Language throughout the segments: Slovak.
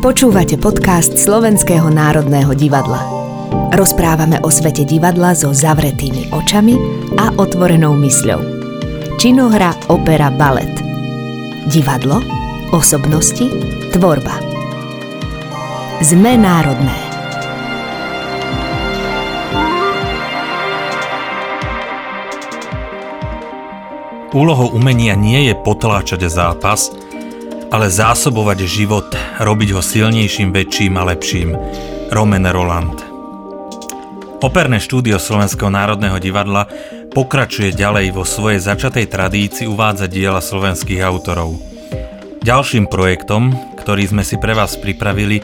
Počúvate podcast Slovenského národného divadla. Rozprávame o svete divadla so zavretými očami a otvorenou mysľou. Činohra, opera, balet. Divadlo, osobnosti, tvorba. Sme národné. Úlohou umenia nie je potláčať zápas, ale zásobovať život, robiť ho silnejším, väčším a lepším. Roman Roland. Operné štúdio Slovenského národného divadla pokračuje ďalej vo svojej začatej tradícii uvádzať diela slovenských autorov. Ďalším projektom, ktorý sme si pre vás pripravili,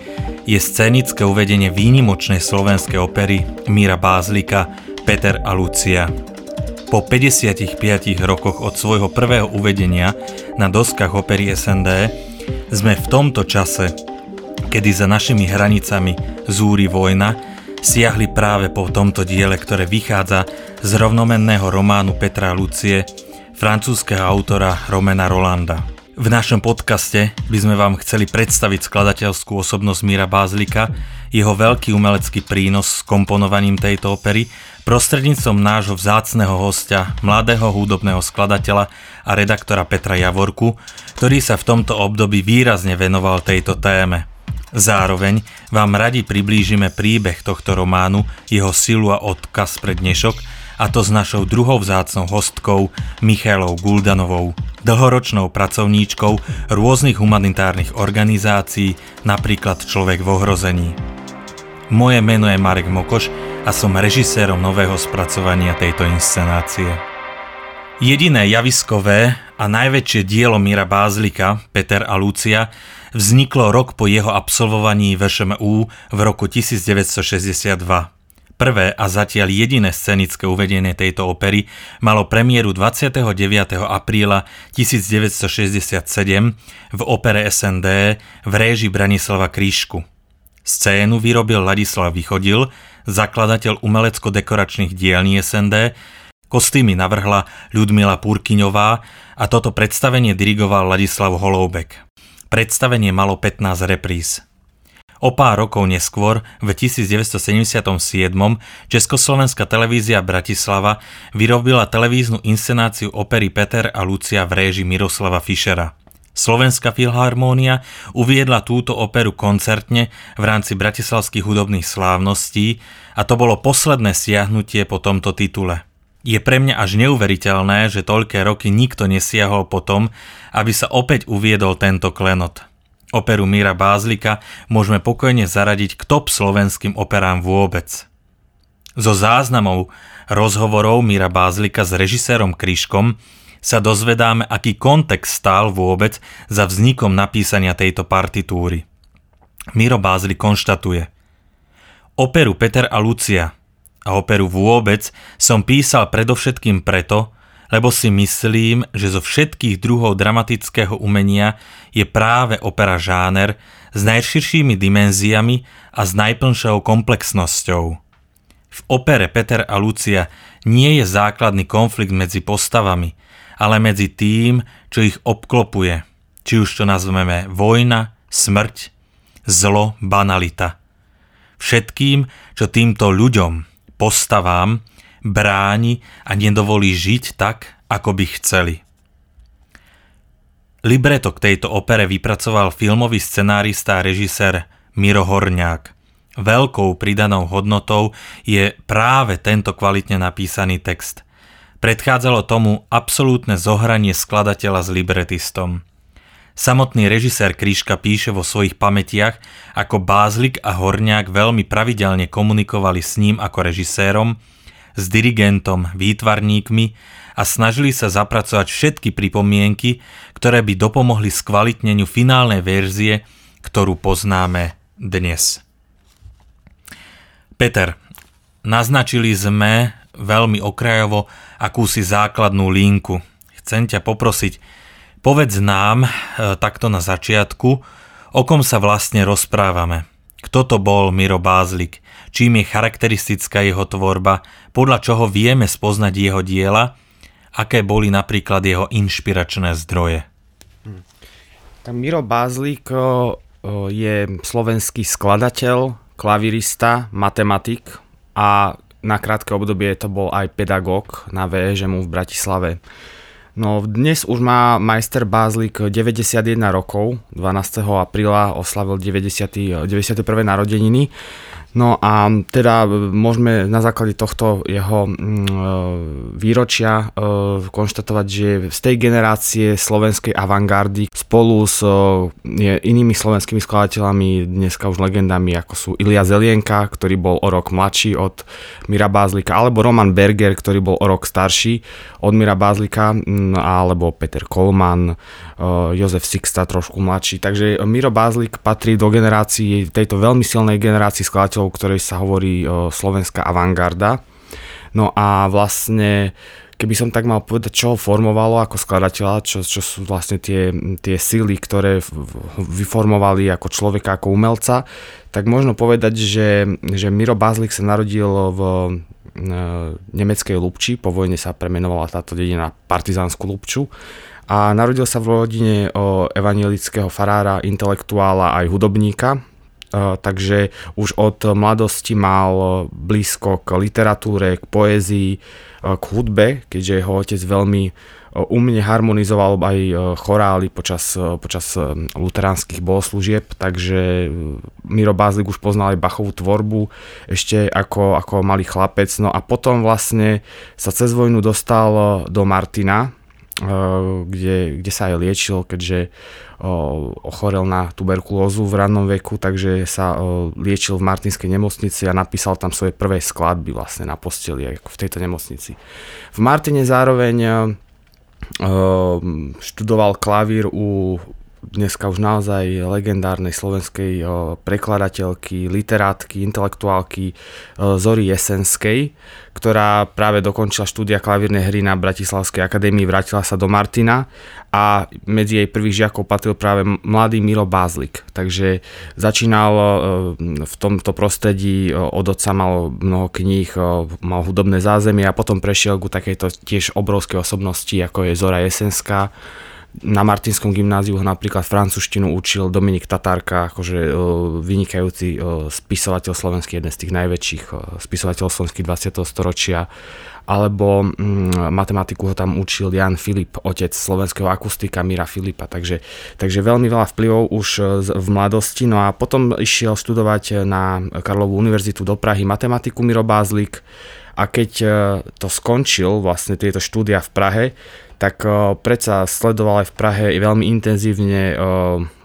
je scenické uvedenie výnimočnej slovenskej opery Míra Bázlika Peter a Lucia. Po 55 rokoch od svojho prvého uvedenia na doskách opery SND sme v tomto čase, kedy za našimi hranicami zúri vojna, siahli práve po tomto diele, ktoré vychádza z rovnomenného románu Petra a Lucie, francúzskeho autora Romana Rolanda. V našom podcaste by sme vám chceli predstaviť skladateľskú osobnosť Míra Bázlika, jeho veľký umelecký prínos s komponovaním tejto opery, prostredníctvom nášho vzácneho hostia, mladého hudobného skladateľa a redaktora Petra Javorku, ktorý sa v tomto období výrazne venoval tejto téme. Zároveň vám radi priblížime príbeh tohto románu, jeho silu a odkaz pre dnešok, a to s našou druhou vzácnou hostkou Michaelou Guldanovou, dlhoročnou pracovníčkou rôznych humanitárnych organizácií, napríklad Človek v ohrození. Moje meno je Marek Mokoš a som režisérom nového spracovania tejto inscenácie. Jediné javiskové a najväčšie dielo Míra Bázlika, Peter a Lucia, vzniklo rok po jeho absolvovaní VŠMU v roku 1962. Prvé a zatiaľ jediné scenické uvedenie tejto opery malo premiéru 29. apríla 1967 v opere SND v réžii Branislava Krížku. Scénu vyrobil Ladislav Vychodil, zakladateľ umelecko-dekoračných dielní SND, kostýmy navrhla Ľudmila Purkyňová a toto predstavenie dirigoval Ladislav Holoubek. Predstavenie malo 15 repríz. O pár rokov neskôr, v 1977, Československá televízia Bratislava vyrobila televíznu inscenáciu opery Peter a Lucia v réžii Miroslava Fischera. Slovenská filharmónia uviedla túto operu koncertne v rámci bratislavských hudobných slávností a to bolo posledné siahnutie po tomto titule. Je pre mňa až neuveriteľné, že toľké roky nikto nesiahol po tom, aby sa opäť uviedol tento klenot. Operu Míra Bázlika môžeme pokojne zaradiť k top slovenským operám vôbec. Zo záznamov rozhovorov Míra Bázlika s režisérom Krížkom sa dozvedáme, aký kontext stál vôbec za vznikom napísania tejto partitúry. Míro Bázlik konštatuje: operu Peter a Lucia a operu vôbec som písal predovšetkým preto, lebo si myslím, že zo všetkých druhov dramatického umenia je práve opera žáner s najširšími dimenziami a s najplnšou komplexnosťou. V opere Peter a Lucia nie je základný konflikt medzi postavami, ale medzi tým, čo ich obklopuje, či už to nazveme vojna, smrť, zlo, banalita. Všetkým, čo týmto ľuďom, postavám, bráni a nedovolí žiť tak, ako by chceli. Libreto k tejto opere vypracoval filmový scenárista a režisér Miro Horňák. Veľkou pridanou hodnotou je práve tento kvalitne napísaný text. Predchádzalo tomu absolútne zohranie skladateľa s libretistom. Samotný režisér Krížka píše vo svojich pamätiach, ako Bázlik a Horňák veľmi pravidelne komunikovali s ním ako režisérom, s dirigentom, výtvarníkmi a snažili sa zapracovať všetky pripomienky, ktoré by dopomohli skvalitneniu finálnej verzie, ktorú poznáme dnes. Peter, naznačili sme veľmi okrajovo akúsi základnú linku. Chcem ťa poprosiť, povedz nám takto na začiatku, o kom sa vlastne rozprávame. Kto to bol Miro Bázlik, čím je charakteristická jeho tvorba, podľa čoho vieme spoznať jeho diela, aké boli napríklad jeho inšpiračné zdroje. Miro Bázlik je slovenský skladateľ, klavirista, matematik a na krátke obdobie to bol aj pedagóg na VŠMU v Bratislave. No dnes už má majster Bázlik 91 rokov, 12. apríla oslavil 91. narodeniny. No a teda môžeme na základe tohto jeho výročia konštatovať, že z tej generácie slovenskej avantgardy spolu s inými slovenskými skladateľami, dneska už legendami, ako sú Ilia Zelienka, ktorý bol o rok mladší od Mira Bázlika, alebo Roman Berger, ktorý bol o rok starší od Mira Bázlika, alebo Peter Kollman, Jozef Sixta trošku mladší. Takže Miro Bázlik patrí do generácie, tejto veľmi silnej generácie skladateľov, ktorej sa hovorí slovenská avantgarda. No a vlastne, keby som tak mal povedať, čo ho formovalo ako skladateľa, čo sú vlastne tie síly, ktoré vyformovali ako človeka, ako umelca, tak možno povedať, že Miro Bázlik sa narodil v nemeckej Lubči, po vojne sa premenovala táto dedina na Partizánsku Lubču a narodil sa v rodine evangelického farára, intelektuála aj hudobníka. Takže už od mladosti mal blízko k literatúre, k poézii, k hudbe, keďže jeho otec veľmi umne harmonizoval aj chorály počas luteránskych bohoslúžieb, takže Miro Bázlik už poznal aj Bachovú tvorbu ešte ako malý chlapec. No a potom vlastne sa cez vojnu dostal do Martina, kde sa aj liečil, keďže ochorel na tuberkulózu v rannom veku, takže sa liečil v Martinskej nemocnici a napísal tam svoje prvé skladby vlastne na posteli ako v tejto nemocnici. V Martine zároveň študoval klavír u dneska už naozaj legendárnej slovenskej prekladateľky, literátky, intelektuálky Zory Jesenskej, ktorá práve dokončila štúdia klavírnej hry na Bratislavskej akadémii, vrátila sa do Martina a medzi jej prvých žiakov patril práve mladý Miro Bázlik. Takže začínal v tomto prostredí, od otca mal mnoho kníh, mal hudobné zázemie a potom prešiel ku takejto tiež obrovskej osobnosti, ako je Zora Jesenská. Na Martinskom gymnáziu napríklad francúzštinu učil Dominik Tatárka, akože vynikajúci spisovateľ slovenský, jeden z tých najväčších spisovateľov slovenských 20. storočia, alebo matematiku ho tam učil Jan Filip, otec slovenského akustika Mira Filipa, takže veľmi veľa vplyvov už v mladosti. No a potom išiel študovať na Karlovú univerzitu do Prahy matematiku Miro Bázlik a keď to skončil vlastne tieto štúdia v Prahe, tak predsa sledoval aj v Prahe veľmi intenzívne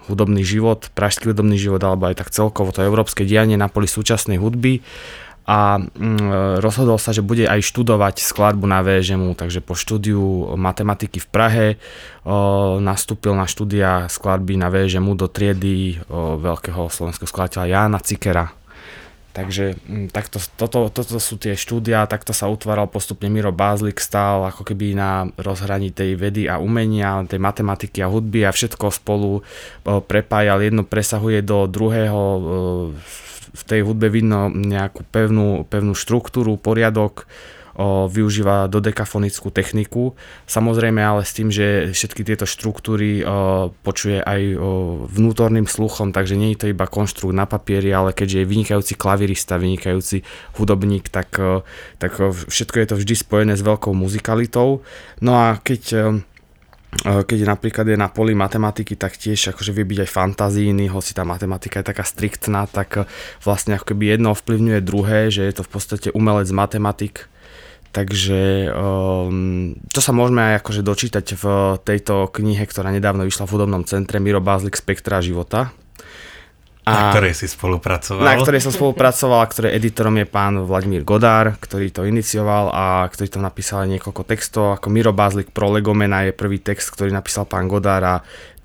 hudobný život, pražský hudobný život, alebo aj tak celkovo to európske dianie na poli súčasnej hudby a rozhodol sa, že bude aj študovať skladbu na VŠMU, takže po štúdiu matematiky v Prahe nastúpil na štúdia skladby na VŠMU do triedy veľkého slovenského skladateľa Jána Cikera. Takže toto sú tie štúdia, takto sa utváral postupne Miro Bázlik, stál ako keby na rozhraní tej vedy a umenia, tej matematiky a hudby a všetko spolu prepájal, jedno presahuje do druhého, v tej hudbe vidno nejakú pevnú štruktúru, poriadok, využíva dodekafonickú techniku, samozrejme ale s tým, že všetky tieto štruktúry počuje aj vnútorným sluchom, takže nie je to iba konštrukt na papieri, ale keďže je vynikajúci klavirista, vynikajúci hudobník, tak všetko je to vždy spojené s veľkou muzikalitou. No a keď napríklad je na poli matematiky, tak tiež akože vie byť aj fantazíny, hoci tá matematika je taká striktná, tak vlastne ako keby jedno ovplyvňuje druhé, že je to v podstate umelec matematik. Takže to sa môžeme aj akože dočítať v tejto knihe, ktorá nedávno vyšla v hudobnom centre, Miro Bázlik Spektra života. Na ktorej si spolupracoval. Na ktorej som spolupracoval, ktorej editorom je pán Vladimír Godár, ktorý to inicioval a ktorý tam napísal niekoľko textov. Ako Miro Bázlik pro Legomena je prvý text, ktorý napísal pán Godár a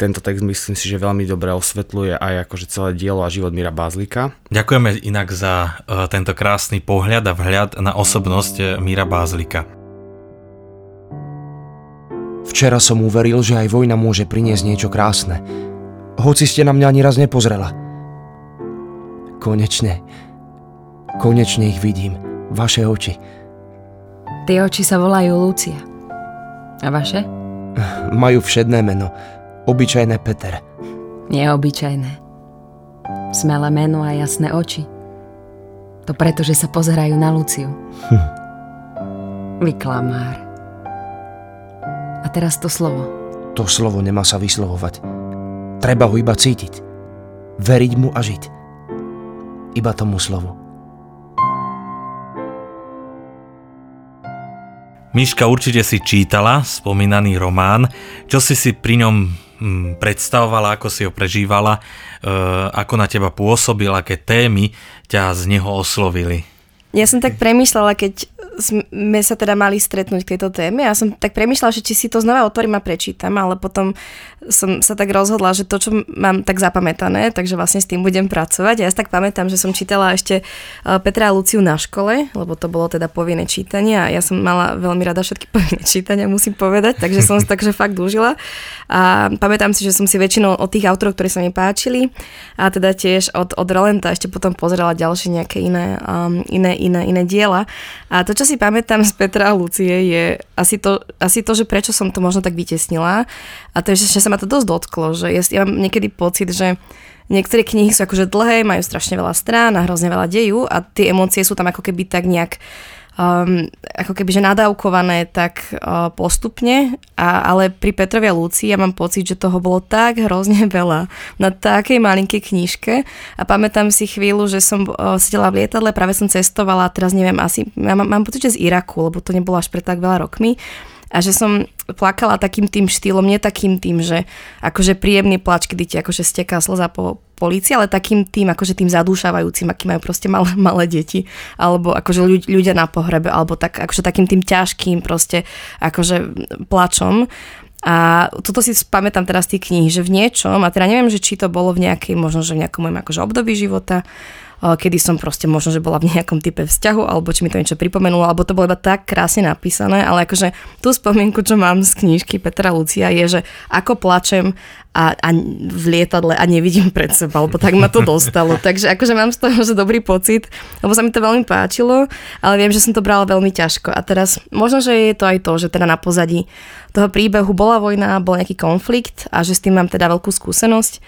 tento text myslím si, že veľmi dobre osvetľuje aj akože celé dielo a život Mira Bázlika. Ďakujeme inak za tento krásny pohľad a vhľad na osobnosť Mira Bázlika. Včera som uveril, že aj vojna môže priniesť niečo krásne. Hoci ste na mňa ani raz nepozrela. Konečne ich vidím, vaše oči. Tie oči sa volajú Lucia. A vaše? Majú všedné meno, obyčajné Peter. Neobyčajné. smelé meno a jasné oči. To preto, že sa pozerajú na Luciu. Vyklamár. A teraz to slovo. To slovo nemá sa vyslovovať. Treba ho iba cítiť. Veriť mu a žiť. Iba tomu slovu. Miška, určite si čítala spomínaný román. Čo si si pri ňom predstavovala, ako si ho prežívala, ako na teba pôsobil, aké témy ťa z neho oslovili? Ja som tak premýšľala, keď sme sa teda mali stretnúť k tejto téme. Ja som tak premýšľala, že či si to znova otvorím a prečítam, ale potom som sa tak rozhodla, že to, čo mám tak zapamätané, takže vlastne s tým budem pracovať. Ja si tak pamätám, že som čítala ešte Petra a Luciu na škole, lebo to bolo teda povinné čítanie a ja som mala veľmi rada všetky povinné čítania, musím povedať, takže som si takže fakt dúžila. A pamätám si, že som si väčšinou od tých autorov, ktorí sa mi páčili, a teda tiež od Rolenta ešte potom pozerala ďalšie nejaké iné diela. A to, čo si pamätám z Petra a Lucie, je asi to, že prečo som to možno tak vytesnila, a to je, že sa ma to dosť dotklo, že ja mám niekedy pocit, že niektoré knihy sú akože dlhé, majú strašne veľa strán a hrozne veľa dejú a tie emócie sú tam ako keby tak nejak ako keby, že nadávkované tak postupne, ale pri Petrovi a Lúcii ja mám pocit, že toho bolo tak hrozne veľa na takej malinkej knižke a pamätám si chvíľu, že som sedela v lietadle, práve som cestovala, teraz neviem, asi, ja mám pocit, že z Iraku, lebo to nebolo až pred tak veľa rokmi, a že som plakala takým tým štýlom, nie takým tým, že akože príjemný plač, kedy ti akože steká slza po líci, ale takým tým, akože tým zadúšavajúcim, aký majú proste malé deti, alebo akože ľudia na pohrebe, alebo tak, akože takým tým ťažkým proste akože plačom. A toto si pamätám teraz z tých kníh, že v niečom, a teda neviem, že či to bolo v nejakej, možno, že v nejakom mojom akože období života, kedy som proste možno, že bola v nejakom type vzťahu, alebo či mi to niečo pripomenulo, alebo to bolo iba tak krásne napísané, ale akože tú spomienku, čo mám z knižky Petra Lucia, je, že ako plačem a v lietadle a nevidím pred sebou, alebo tak ma to dostalo. Takže akože mám z toho, že dobrý pocit, lebo sa mi to veľmi páčilo, ale viem, že som to brala veľmi ťažko. A teraz možno, že je to aj to, že teda na pozadí toho príbehu bola vojna, bol nejaký konflikt a že s tým mám teda veľkú skúsenosť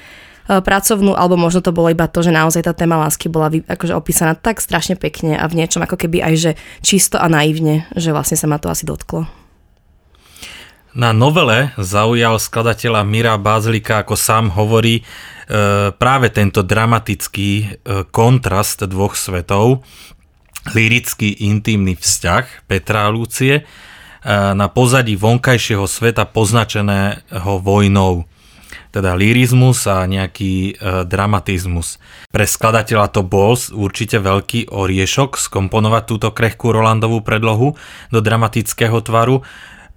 pracovnú, alebo možno to bolo iba to, že naozaj tá téma lásky bola akože opísaná tak strašne pekne a v niečom ako keby aj, že čisto a naivne, že vlastne sa ma to asi dotklo. Na novele zaujal skladateľa Mira Bázlika, ako sám hovorí, práve tento dramatický kontrast dvoch svetov, lyrický intímny vzťah Petra a Lúcie na pozadí vonkajšieho sveta poznačeného vojnou. Teda lyrizmus a nejaký dramatizmus. Pre skladateľa to bol určite veľký oriešok skomponovať túto krehkú Rolandovú predlohu do dramatického tvaru,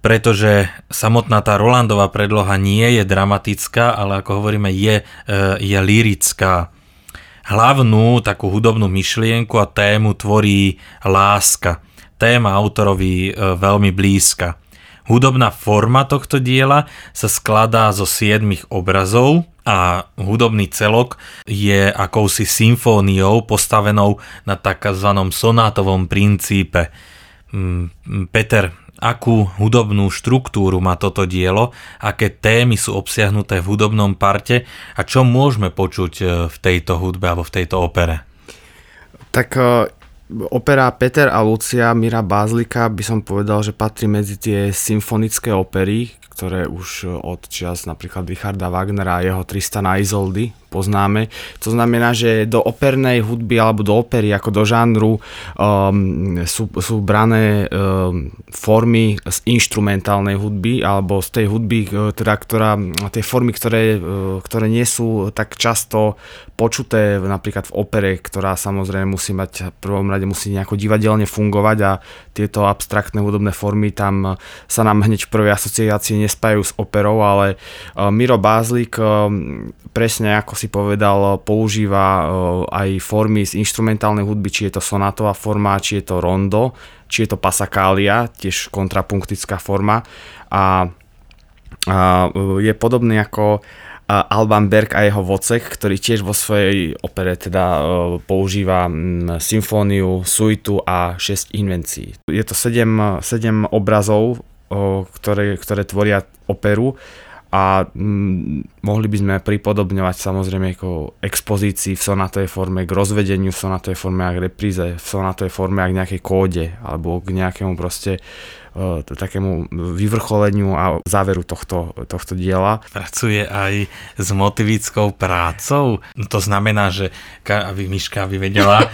pretože samotná tá Rolandová predloha nie je dramatická, ale ako hovoríme, je lyrická. Hlavnú takú hudobnú myšlienku a tému tvorí láska. Téma autorovi veľmi blízka. Hudobná forma tohto diela sa skladá zo 7 obrazov a hudobný celok je akousi symfóniou postavenou na takzvanom sonátovom princípe. Peter, akú hudobnú štruktúru má toto dielo, aké témy sú obsiahnuté v hudobnom parte a čo môžeme počuť v tejto hudbe alebo v tejto opere? Tak opera Peter a Lucia Mira Bázlika by som povedal, že patrí medzi tie symfonické opery, ktoré už od čias napríklad Richarda Wagnera a jeho Tristana Isoldy poznáme. To znamená, že do opernej hudby alebo do opery ako do žánru sú brané formy z inštrumentálnej hudby alebo z tej hudby, teda, ktoré nie sú tak často počuté napríklad v opere, ktorá samozrejme musí mať, v prvom rade musí nejako divadelne fungovať a tieto abstraktné hudobné formy tam sa nám hneď v prvej asociácii nespájajú s operou, ale Miro Bázlik presne ako si povedal, používa aj formy z inštrumentálnej hudby, či je to sonatová forma, či je to rondo, či je to pasakália, tiež kontrapunktická forma a je podobný ako Alban Berg a jeho Vocek, ktorý tiež vo svojej opere teda používa symfóniu, suitu a 6 invencií. Je to 7 obrazov, ktoré tvoria operu a mohli by sme pripodobňovať samozrejme ako expozícii v sonatovej forme k rozvedeniu, v sonatovej forme a k repríze, v sonatovej forme a k nejakej kóde alebo k nejakému proste takému vyvrcholeniu a záveru tohto diela. Pracuje aj s motivickou prácou. No to znamená, že aby Miška vedela,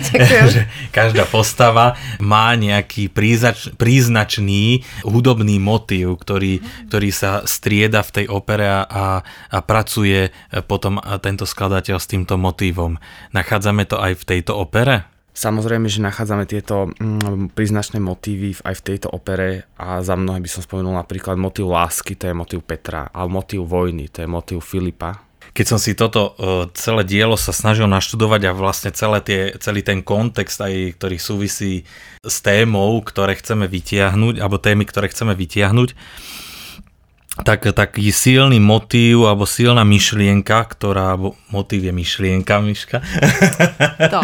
že každá postava má nejaký príznačný hudobný motív, ktorý sa strieda v tej opere a pracuje potom tento skladateľ s týmto motívom. Nachádzame to aj v tejto opere? Samozrejme, že nachádzame tieto príznačné motívy aj v tejto opere a za mnohé by som spomenul napríklad motív lásky, to je motív Petra, a motív vojny, to je motív Filipa. Keď som si toto celé dielo sa snažil naštudovať a vlastne celý ten kontext, aj ktorý súvisí s témou, ktoré chceme vytiahnuť, alebo témy, ktoré chceme vytiahnuť, tak taký silný motív alebo silná myšlienka, ktorá, alebo motív je myšlienka, Miška. To,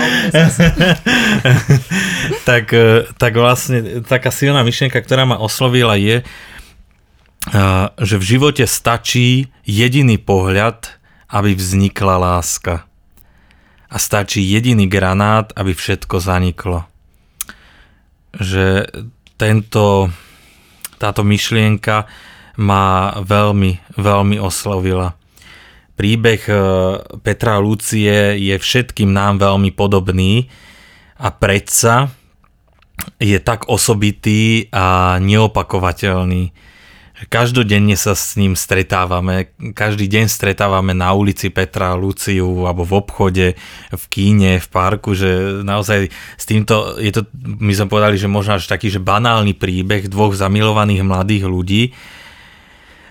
tak vlastne taká silná myšlienka, ktorá ma oslovila je, že v živote stačí jediný pohľad, aby vznikla láska. A stačí jediný granát, aby všetko zaniklo. Že táto myšlienka ma veľmi, veľmi oslovila. Príbeh Petra a Lucie je všetkým nám veľmi podobný a predsa je tak osobitý a neopakovateľný. Každodenne sa s ním stretávame, každý deň stretávame na ulici Petra a Luciu alebo v obchode, v kíne, v parku, že naozaj s týmto je to, my sme povedali, že možno až taký, že banálny príbeh dvoch zamilovaných mladých ľudí,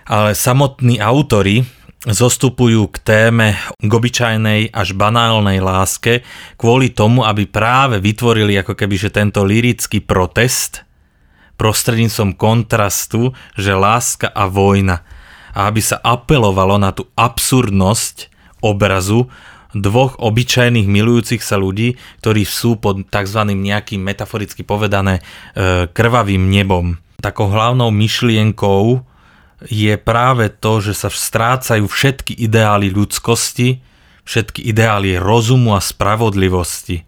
ale samotní autori zostupujú k téme k obyčajnej až banálnej láske kvôli tomu, aby práve vytvorili ako keby že tento lyrický protest prostredníctvom kontrastu, že láska a vojna. A aby sa apelovalo na tú absurdnosť obrazu dvoch obyčajných milujúcich sa ľudí, ktorí sú pod tzv. Nejakým metaforicky povedané krvavým nebom. Takou hlavnou myšlienkou je práve to, že sa strácajú všetky ideály ľudskosti, všetky ideály rozumu a spravodlivosti.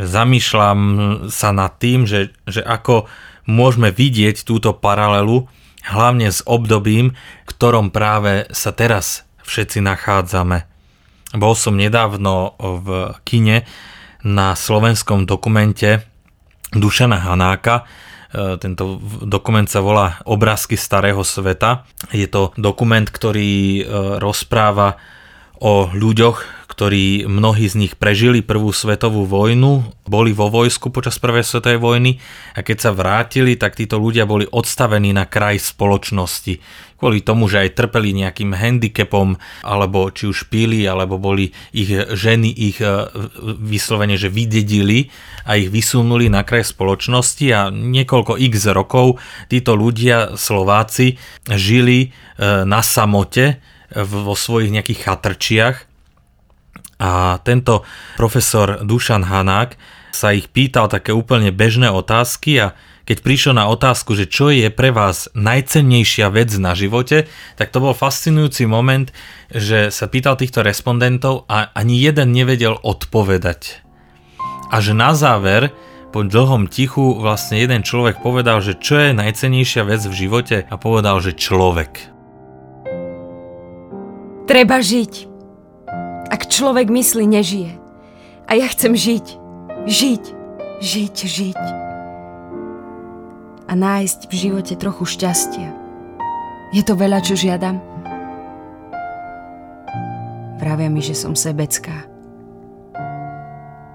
Zamýšľam sa nad tým, že ako môžeme vidieť túto paralelu hlavne s obdobím, ktorom práve sa teraz všetci nachádzame. Bol som nedávno v kine na slovenskom dokumente Dušana Hanáka. Tento dokument sa volá Obrázky starého sveta. Je to dokument, ktorý rozpráva o ľuďoch, ktorí mnohí z nich prežili prvú svetovú vojnu, boli vo vojsku počas prvej svetovej vojny a keď sa vrátili, tak títo ľudia boli odstavení na kraj spoločnosti. Kvôli tomu, že aj trpeli nejakým handicapom, alebo či už pili, alebo boli ich ženy, ich vyslovene, že vydedili a ich vysunuli na kraj spoločnosti a niekoľko x rokov títo ľudia, Slováci, žili na samote vo svojich nejakých chatrčiach. A tento profesor Dušan Hanák sa ich pýtal také úplne bežné otázky a keď prišiel na otázku, že čo je pre vás najcennejšia vec na živote, tak to bol fascinujúci moment, že sa pýtal týchto respondentov a ani jeden nevedel odpovedať. Až na záver, po dlhom tichu, vlastne jeden človek povedal, že čo je najcennejšia vec v živote a povedal, že človek. Treba žiť. Ak človek myslí, nežije. A ja chcem žiť. Žiť. Žiť. Žiť. A nájsť v živote trochu šťastia. Je to veľa, čo žiadam. Vravia mi, že som sebecká.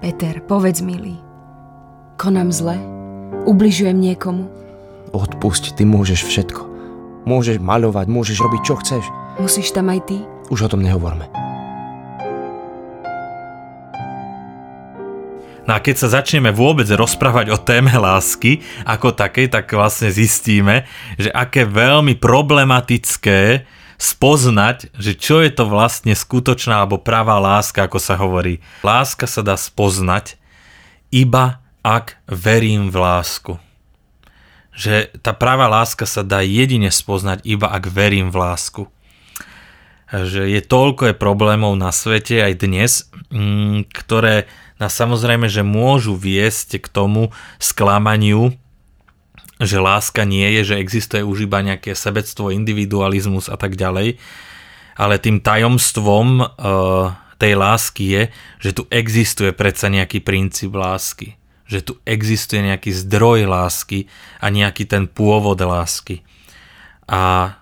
Peter, povedz milý. Konám zle? Ubližujem niekomu? Odpusť, ty môžeš všetko. Môžeš maľovať, môžeš robiť, čo chceš. Musíš tam aj ty? Už o tom nehovorme. No a keď sa začneme vôbec rozprávať o téme lásky ako takej, tak vlastne zistíme, že aké veľmi problematické spoznať, že čo je to vlastne skutočná alebo pravá láska, ako sa hovorí. Láska sa dá spoznať iba ak verím v lásku. Že tá pravá láska sa dá jedine spoznať iba ak verím v lásku. že je toľko problémov na svete aj dnes, ktoré nás samozrejme, že môžu viesť k tomu sklamaniu, že láska nie je, že existuje už iba nejaké sebectvo, individualizmus a tak ďalej. Ale tým tajomstvom tej lásky je, že tu existuje predsa nejaký princíp lásky. Že tu existuje nejaký zdroj lásky a nejaký ten pôvod lásky. A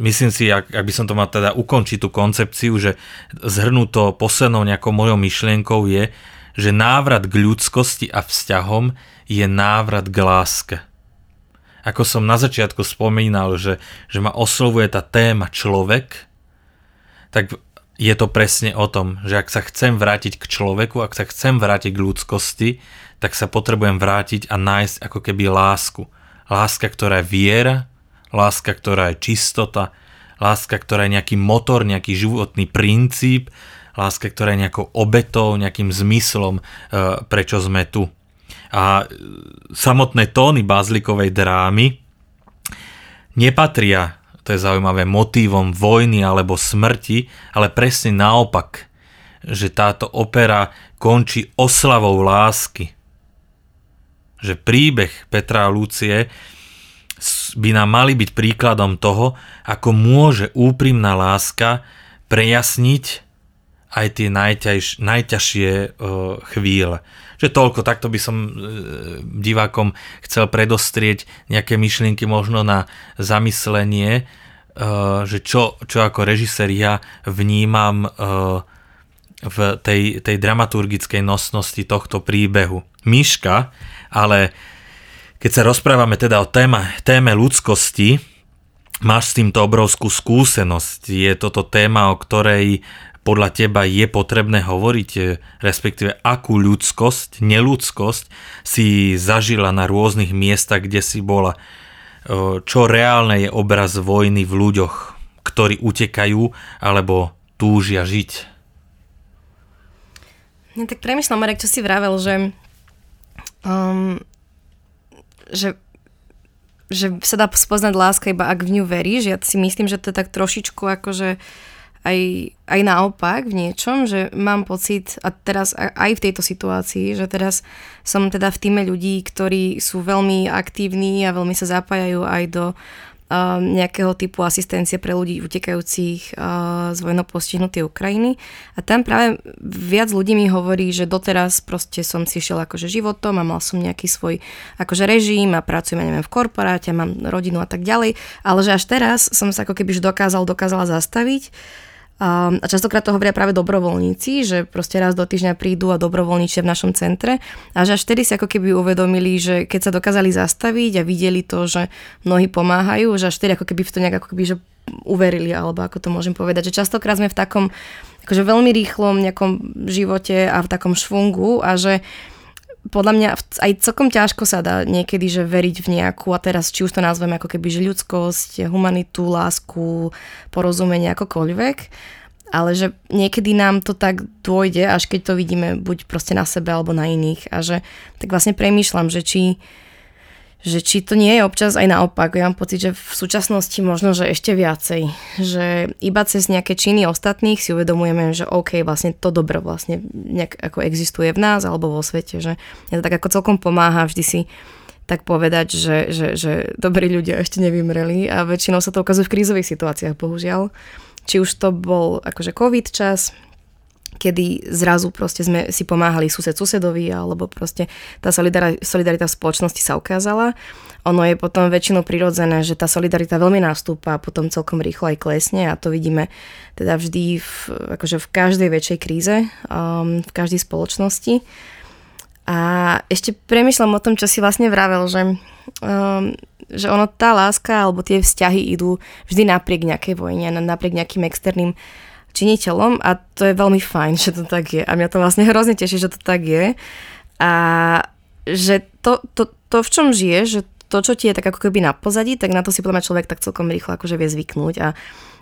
myslím si, ak by som to mal teda ukončiť tú koncepciu, že zhrnuto poslednou nejakou mojou myšlienkou je, že návrat k ľudskosti a vzťahom je návrat k láske. Ako som na začiatku spomínal, že ma oslovuje tá téma človek, tak je to presne o tom, že ak sa chcem vrátiť k človeku, ak sa chcem vrátiť k ľudskosti, tak sa potrebujem vrátiť a nájsť ako keby lásku. Láska, ktorá je viera, láska, ktorá je čistota, láska, ktorá je nejaký motor, nejaký životný princíp, láska, ktorá je nejakou obetou, nejakým zmyslom, prečo sme tu. A samotné tóny Bazlikovej drámy nepatria, to je zaujímavé, motívom vojny alebo smrti, ale presne naopak, že táto opera končí oslavou lásky. Že príbeh Petra a Lucie by nám mali byť príkladom toho, ako môže úprimná láska prejasniť aj tie najťažšie chvíle. Že toľko, takto by som divákom chcel predostrieť nejaké myšlienky možno na zamyslenie, že čo ako režisér ja vnímam v tej dramaturgickej nosnosti tohto príbehu. Miška, ale keď sa rozprávame teda o téme ľudskosti, máš s týmto obrovskú skúsenosť. Je toto téma, o ktorej podľa teba je potrebné hovoriť, respektíve akú ľudskosť, neludskosť si zažila na rôznych miestach, kde si bola. Čo reálne je obraz vojny v ľuďoch, ktorí utekajú alebo túžia žiť? Ja tak premyšľam, Marek, čo si vravel, že sa dá spoznať láska iba ak v ňu veríš. Ja si myslím, že to je tak trošičku akože aj naopak v niečom, že mám pocit a teraz aj v tejto situácii, že teraz som teda v týme ľudí, ktorí sú veľmi aktívni a veľmi sa zapájajú aj do nejakého typu asistencie pre ľudí utekajúcich z vojnou postihnutej Ukrajiny. A tam práve viac ľudí mi hovorí, že doteraz proste som si šiel akože životom a mal som nejaký svoj akože režim a pracujem, ja neviem, v korporáte, mám rodinu a tak ďalej, ale že až teraz som sa ako kebyž dokázala zastaviť. A častokrát to hovoria práve dobrovoľníci, že proste raz do týždňa prídu a dobrovoľníčia v našom centre a že až vtedy si ako keby uvedomili, že keď sa dokázali zastaviť a videli to, že mnohí pomáhajú, že až vtedy ako keby v to nejak ako keby, že uverili, alebo ako to môžem povedať, že častokrát sme v takom akože veľmi rýchlom nejakom živote a v takom švungu a že podľa mňa aj celkom ťažko sa dá niekedy, že veriť v nejakú, a teraz či už to nazveme ako keby, že ľudskosť, humanitu, lásku, porozumenie, akokoľvek, ale že niekedy nám to tak dôjde, až keď to vidíme buď proste na sebe, alebo na iných. A že tak vlastne premýšľam, že či to nie je občas aj naopak. Ja mám pocit, že v súčasnosti možno, že ešte viacej. Že iba cez nejaké činy ostatných si uvedomujeme, že OK, vlastne to dobro vlastne nejak ako existuje v nás alebo vo svete. Že ja to tak ako celkom pomáha vždy si tak povedať, že dobrí ľudia ešte nevymreli a väčšinou sa to ukazuje v krízových situáciách, bohužiaľ. Či už to bol akože COVID čas, kedy zrazu proste sme si pomáhali susedovi, alebo proste tá solidarita v spoločnosti sa ukázala. Ono je potom väčšinou prirodzené, že tá solidarita veľmi nastúpa a potom celkom rýchlo aj klesne a to vidíme teda vždy akože v každej väčšej kríze, v každej spoločnosti. A ešte premyšľam o tom, čo si vlastne vravel, že ono tá láska alebo tie vzťahy idú vždy napriek nejakej vojne, napriek nejakým externým činiteľom a to je veľmi fajn, že to tak je. A mňa to vlastne hrozne teší, že to tak je. A že to v čom žije, že to, čo ti je tak ako keby na pozadí, tak na to si podľa mňa človek tak celkom rýchlo akože vie zvyknúť a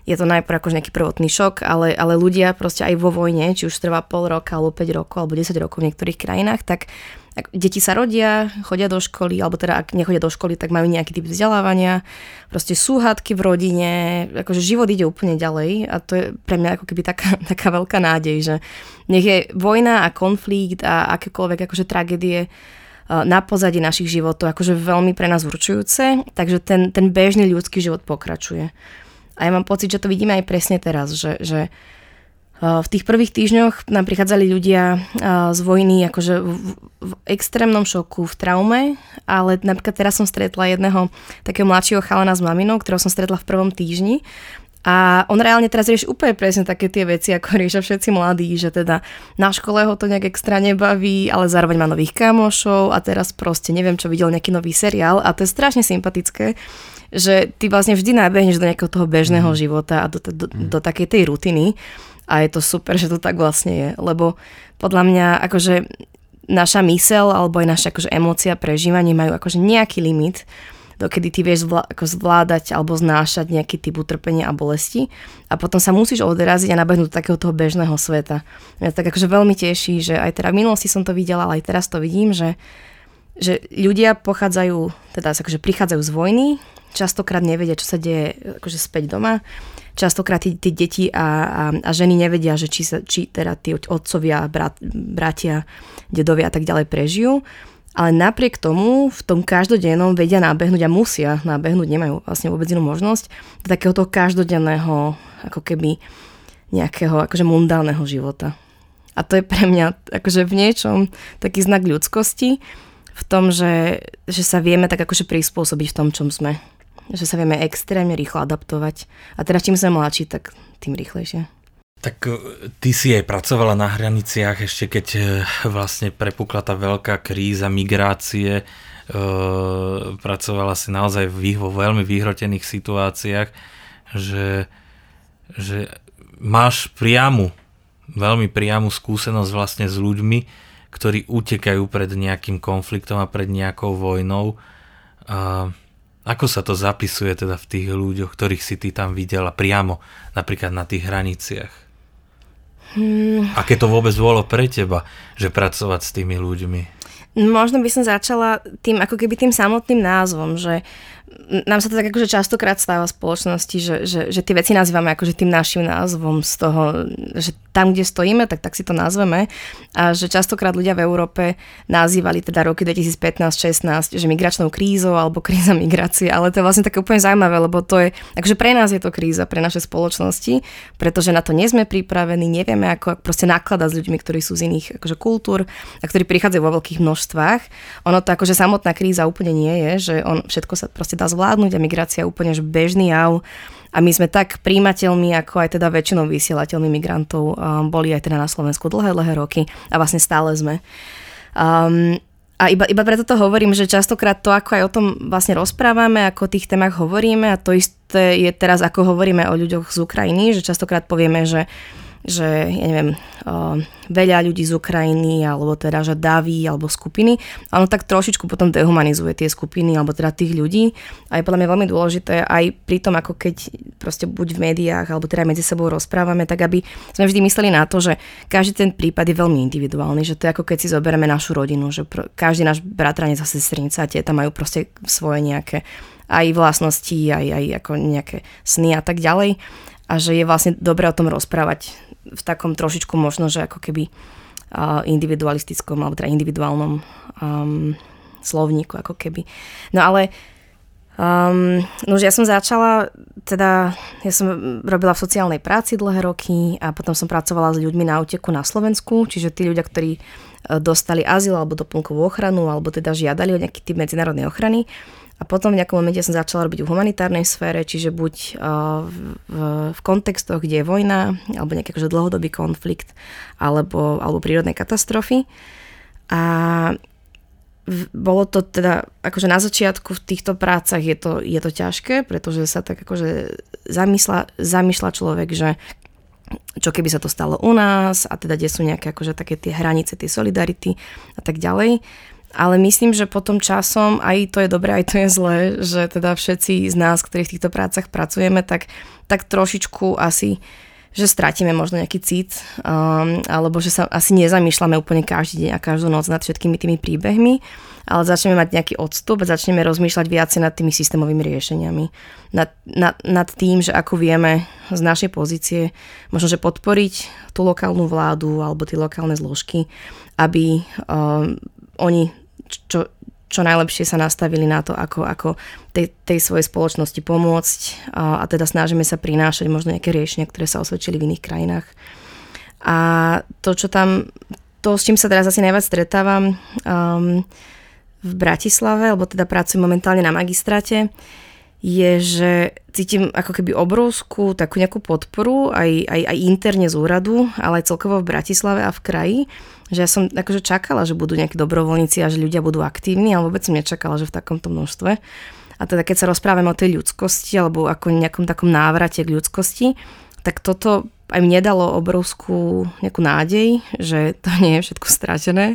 je to najprv akože nejaký prvotný šok, ale ľudia proste aj vo vojne, či už trvá pol roka, alebo 5 rokov, alebo 10 rokov v niektorých krajinách, tak deti sa rodia, chodia do školy, alebo teda ak nechodia do školy, tak majú nejaký typ vzdelávania, proste sú hádky v rodine, akože život ide úplne ďalej a to je pre mňa ako keby taká veľká nádej, že nech je vojna a konflikt a akékoľvek akože tragédie na pozadí našich životov, akože veľmi pre nás určujúce, takže ten bežný ľudský život pokračuje. A ja mám pocit, že to vidíme aj presne teraz, že v tých prvých týždňoch nám prichádzali ľudia z vojny akože v extrémnom šoku, v traume, ale napríklad teraz som stretla jedného takého mladšieho chalana s maminou, ktorého som stretla v prvom týždni. A on reálne teraz rieši úplne presne také tie veci, ako riešia všetci mladí, že teda na škole ho to nejak extra nebaví, ale zároveň má nových kamošov a teraz proste neviem, čo videl nejaký nový seriál a to je strašne sympatické, že ty vlastne vždy nabehneš do nejakého toho bežného života a do takej tej rutiny a je to super, že to tak vlastne je, lebo podľa mňa akože naša myseľ alebo aj naša akože emócia, prežívanie majú akože nejaký limit, dokedy ty vieš zvládať alebo znášať nejaký typ utrpenia a bolesti a potom sa musíš odraziť a nabehnúť do takého toho bežného sveta. Mňa tak akože veľmi teší, že aj teda v minulosti som to videla, ale aj teraz to vidím, že ľudia prichádzajú z vojny, častokrát nevedia, čo sa deje akože späť doma, častokrát tie deti a ženy nevedia, že či teda tí otcovia, bratia, dedovia a tak ďalej prežijú. Ale napriek tomu v tom každodennom vedia nabehnúť a musia nabehnúť, nemajú vlastne vôbec inú možnosť do takého toho každodenného ako keby nejakého akože mundálneho života. A to je pre mňa akože v niečom taký znak ľudskosti v tom, že sa vieme tak akože prispôsobiť v tom, čom sme. Že sa vieme extrémne rýchlo adaptovať. A teda čím sme mladší, tak tým rýchlejšie. Tak ty si aj pracovala na hraniciach ešte keď vlastne prepukla tá veľká kríza migrácie. Pracovala si naozaj vo veľmi vyhrotených situáciách, že máš veľmi priamu skúsenosť vlastne s ľuďmi, ktorí utekajú pred nejakým konfliktom a pred nejakou vojnou. Ako sa to zapisuje teda v tých ľuďoch, ktorých si ty tam videla priamo, napríklad na tých hraniciach? Aké to vôbec bolo pre teba, že pracovať s tými ľuďmi? Možno by som začala tým, ako keby tým samotným názvom, že nám sa to tak akože častokrát stáva v spoločnosti, že tie veci nazývame akože tým našim názvom z toho, že tam, kde stojíme, tak si to nazveme a že častokrát ľudia v Európe nazývali teda roky 2015-16, že migračnou krízou alebo kríza migrácie, ale to je vlastne také úplne zaujímavé, lebo to je, akože pre nás je to kríza, pre naše spoločnosti, pretože na to nie sme pripravení, nevieme ako proste nakladať s ľuďmi, ktorí sú z iných akože kultúr a ktorí prichádzajú vo veľkých množstvách. Ono to akože samotná kríza úplne nie je, že všetko sa proste dá zvládnuť a migrácia úplne bežný jav a my sme tak príjmateľmi ako aj teda väčšinou vysielateľmi migrantov boli aj teda na Slovensku dlhé roky a vlastne stále sme. A iba preto to hovorím, že častokrát to, ako aj o tom vlastne rozprávame, ako o tých témach hovoríme a to isté je teraz, ako hovoríme o ľuďoch z Ukrajiny, že častokrát povieme, že ja neviem, veľa ľudí z Ukrajiny, alebo teda, že daví, alebo skupiny. A ono tak trošičku potom dehumanizuje tie skupiny, alebo teda tých ľudí. A je podľa mňa veľmi dôležité aj pri tom, ako keď proste buď v médiách, alebo teda medzi sebou rozprávame, tak aby sme vždy mysleli na to, že každý ten prípad je veľmi individuálny, že to je ako keď si zoberieme našu rodinu, že každý náš bratranec a sestrinica, tieta majú proste svoje nejaké aj vlastnosti, aj ako nejaké sny a tak ďalej. A že je vlastne dobre o tom rozprávať v takom trošičku možno, že ako keby individualistickom alebo teda individuálnom slovníku ako keby. No ale ja som začala, teda ja som robila v sociálnej práci dlhé roky a potom som pracovala s ľuďmi na úteku na Slovensku, čiže tí ľudia, ktorí dostali azyl alebo doplnkovú ochranu alebo teda žiadali o nejaký typ medzinárodnej ochrany. A potom v nejakom momente som začala robiť v humanitárnej sfére, čiže buď v kontextoch, kde je vojna, alebo nejaký akože dlhodobý konflikt, alebo prírodné katastrofy. A bolo to teda, akože na začiatku v týchto prácach je to ťažké, pretože sa tak akože zamýšľa človek, že čo keby sa to stalo u nás, a teda kde sú nejaké akože také tie hranice, tie solidarity a tak ďalej. Ale myslím, že potom časom aj to je dobré, aj to je zlé, že teda všetci z nás, ktorí v týchto prácach pracujeme, tak trošičku asi, že stratíme možno nejaký cít, alebo že sa asi nezamýšľame úplne každý deň a každú noc nad všetkými tými príbehmi, ale začneme mať nejaký odstup a začneme rozmýšľať viacej nad tými systémovými riešeniami. Nad tým, že ako vieme z našej pozície možno, že podporiť tú lokálnu vládu alebo tie lokálne zložky, aby oni čo najlepšie sa nastavili na to, ako tej svojej spoločnosti pomôcť a teda snažíme sa prinášať možno nejaké riešenia, ktoré sa osvedčili v iných krajinách. A to, s čím sa teraz asi najviac stretávam v Bratislave, alebo teda pracujem momentálne na magistráte, je, že cítim ako keby obrovskú takú nejakú podporu aj interne z úradu, ale aj celkovo v Bratislave a v kraji, že ja som akože čakala, že budú nejakí dobrovoľníci a že ľudia budú aktívni, ale vôbec som nečakala, že v takomto množstve. A teda keď sa rozprávame o tej ľudskosti alebo ako nejakom takom návrate k ľudskosti, tak toto aj mne dalo obrovskú nejakú nádej, že to nie je všetko stratené,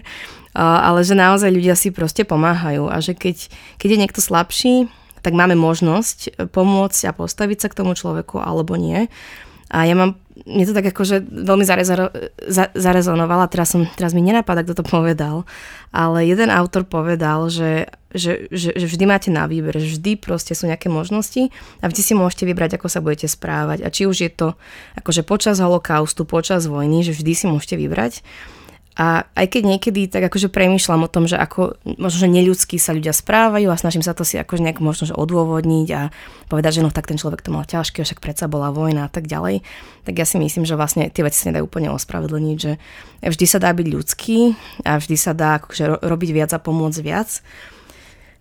ale že naozaj ľudia si proste pomáhajú a že keď je niekto slabší, tak máme možnosť pomôcť a postaviť sa k tomu človeku alebo nie. A mne to tak akože veľmi zarezonovala, teraz mi nenapadá, kto to povedal, ale jeden autor povedal, že vždy máte na výber, že vždy proste sú nejaké možnosti a vždy si môžete vybrať, ako sa budete správať. A či už je to akože počas holokaustu, počas vojny, že vždy si môžete vybrať. A aj keď niekedy tak akože premýšľam o tom, že ako možno, že neľudsky sa ľudia správajú a snažím sa to si akože nejak možno, že odôvodniť a povedať, že no tak ten človek to mal ťažké, však predsa bola vojna a tak ďalej, tak ja si myslím, že vlastne tie veci sa nedajú úplne ospravedlniť, že vždy sa dá byť ľudský a vždy sa dá akože robiť viac a pomôcť viac.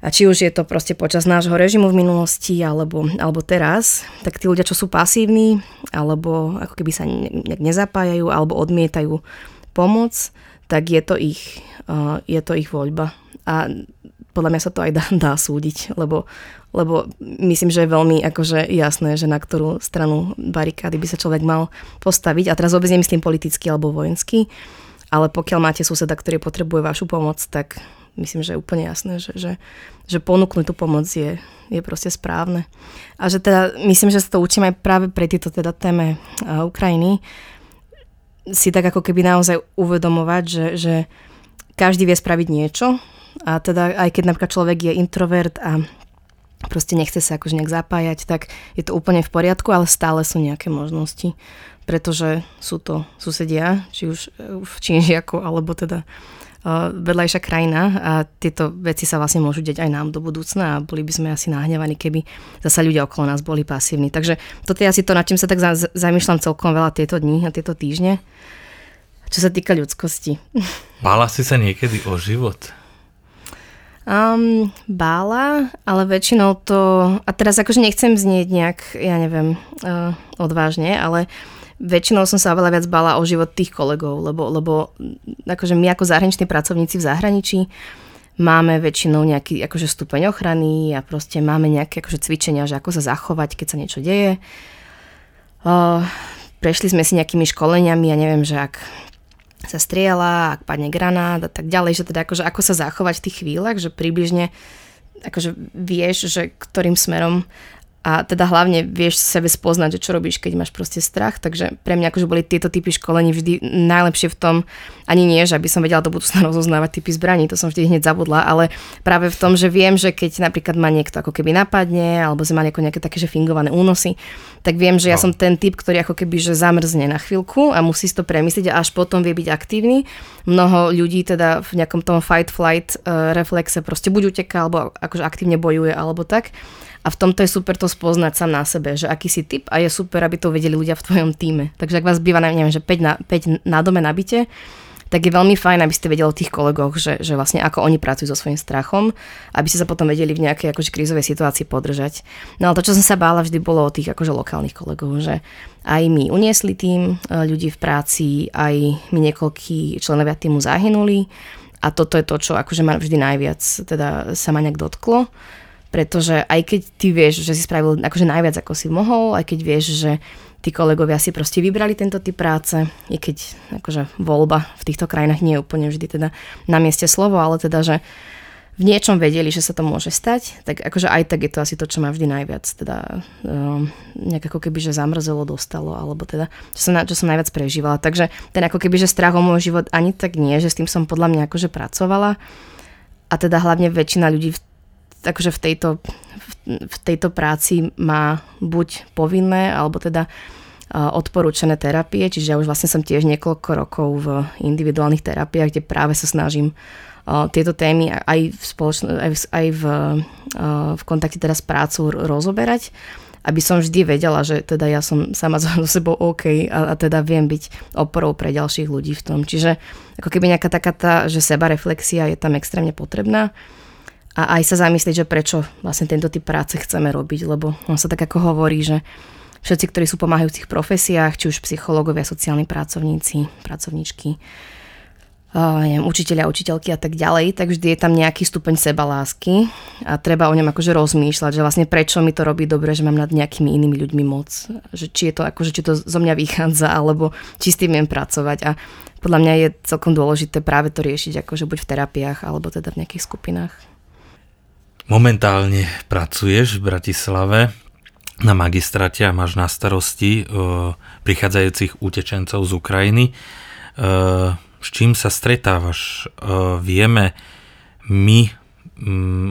A či už je to proste počas nášho režimu v minulosti alebo teraz, tak tí ľudia, čo sú pasívni alebo ako keby sa nezapájajú alebo odmietajú pomoc, tak je to ich voľba. A podľa mňa sa to aj dá súdiť, lebo myslím, že je veľmi akože jasné, že na ktorú stranu barikády by sa človek mal postaviť. A teraz vôbec nemyslím politicky alebo vojensky, ale pokiaľ máte suseda, ktorý potrebuje vašu pomoc, tak myslím, že je úplne jasné, že ponúknuť tú pomoc je proste správne. A že teda myslím, že sa to učím aj práve pre tieto teda téme Ukrajiny, si tak ako keby naozaj uvedomovať, že každý vie spraviť niečo a teda aj keď napríklad človek je introvert a proste nechce sa akože nejak zapájať, tak je to úplne v poriadku, ale stále sú nejaké možnosti, pretože sú to susedia, či už v Činžiaku, alebo teda vedľajšia krajina a tieto veci sa vlastne môžu deť aj nám do budúcna a boli by sme asi nahnevaní, keby zasa ľudia okolo nás boli pasívni. Takže toto je asi to, nad čím sa tak zamýšľam celkom veľa tieto dní a tieto týždne, čo sa týka ľudskosti. Bála si sa niekedy o život? Bála, ale väčšinou to... A teraz akože nechcem znieť nejak, ja neviem, odvážne, ale väčšinou som sa oveľa viac bála o život tých kolegov, lebo akože my ako zahraniční pracovníci v zahraničí máme väčšinou nejaký akože stupeň ochrany a proste máme nejaké akože cvičenia, že ako sa zachovať, keď sa niečo deje. Prešli sme si nejakými školeniami, ja neviem, že ak sa strieľa, ak padne granát a tak ďalej, že teda akože ako sa zachovať v tých chvíľach, že približne akože vieš, že ktorým smerom a teda hlavne vieš sebe spoznať, že čo robíš, keď máš proste strach, takže pre mňa akože boli tieto typy školení vždy najlepšie v tom, ani nie, že aby som vedela do budúcna rozoznávať typy zbraní, to som vždy hneď zabudla, ale práve v tom, že viem, že keď napríklad ma niekto ako keby napadne, alebo sme mali ako nejaké také, že fingované únosy, tak viem, že ja som ten typ, ktorý ako keby že zamrzne na chvíľku a musí si to premyslieť a až potom vie byť aktívny. Mnoho ľudí teda v nejakom tom fight flight reflexe proste buď uteká, alebo akože aktívne bojuje alebo tak. A v tomto je super to spoznať sám na sebe, že aký si typ a je super, aby to vedeli ľudia v tvojom týme. Takže ak vás býva, neviem, že 5 na dome nabite, tak je veľmi fajn, aby ste vedeli o tých kolegoch, že vlastne ako oni pracujú so svojím strachom, aby ste sa potom vedeli v nejakej akože krízovej situácii podržať. No ale to, čo som sa bála, vždy bolo o tých akože lokálnych kolegov, že aj my uniesli tým ľudí v práci, aj my niekoľkí členovia týmu zahynuli a toto je to, čo akože ma vždy najviac teda sa ma nejak dotklo. Pretože aj keď ty vieš, že si spravil akože najviac, ako si mohol, aj keď vieš, že tí kolegovia si proste vybrali tento typ práce, i keď akože voľba v týchto krajinách nie je úplne vždy teda na mieste slovo, ale teda, že v niečom vedeli, že sa to môže stať, tak akože aj tak je to asi to, čo ma vždy najviac teda nejak ako keby, že zamrzelo, dostalo, alebo teda, čo som najviac prežívala. Takže ten ako keby, že strach o môj život ani tak nie, že s tým som podľa mňa akože pracovala a teda hlavne väčšina ľudí akože v tejto práci má buď povinné, alebo teda odporúčané terapie, čiže ja už vlastne som tiež niekoľko rokov v individuálnych terapiách, kde práve sa snažím tieto témy aj v kontakte teraz s prácou rozoberať, aby som vždy vedela, že teda ja som sama so sebou OK a teda viem byť oporou pre ďalších ľudí v tom. Čiže ako keby nejaká taká tá, že sebareflexia je tam extrémne potrebná a aj sa zamyslieť, že prečo vlastne tento typ práce chceme robiť, lebo on sa tak ako hovorí, že všetci, ktorí sú v pomáhajúcich profesiách, či už psychológovia, sociálni pracovníci, pracovníčky, učiteľia, učiteľky a tak ďalej, tak vždy je tam nejaký stupeň sebalásky a treba o ňom akože rozmýšľať, že vlastne prečo mi to robí dobre, že mám nad nejakými inými ľuďmi moc, že či je to akože, či to zo mňa vychádza, alebo či s tým viem pracovať a podľa mňa je celkom dôležité práve to riešiť akože buď v terapiách, alebo teda v nejakých skupinách. Momentálne pracuješ v Bratislave na magistrate a máš na starosti prichádzajúcich utečencov z Ukrajiny. S čím sa stretávaš? Vieme my,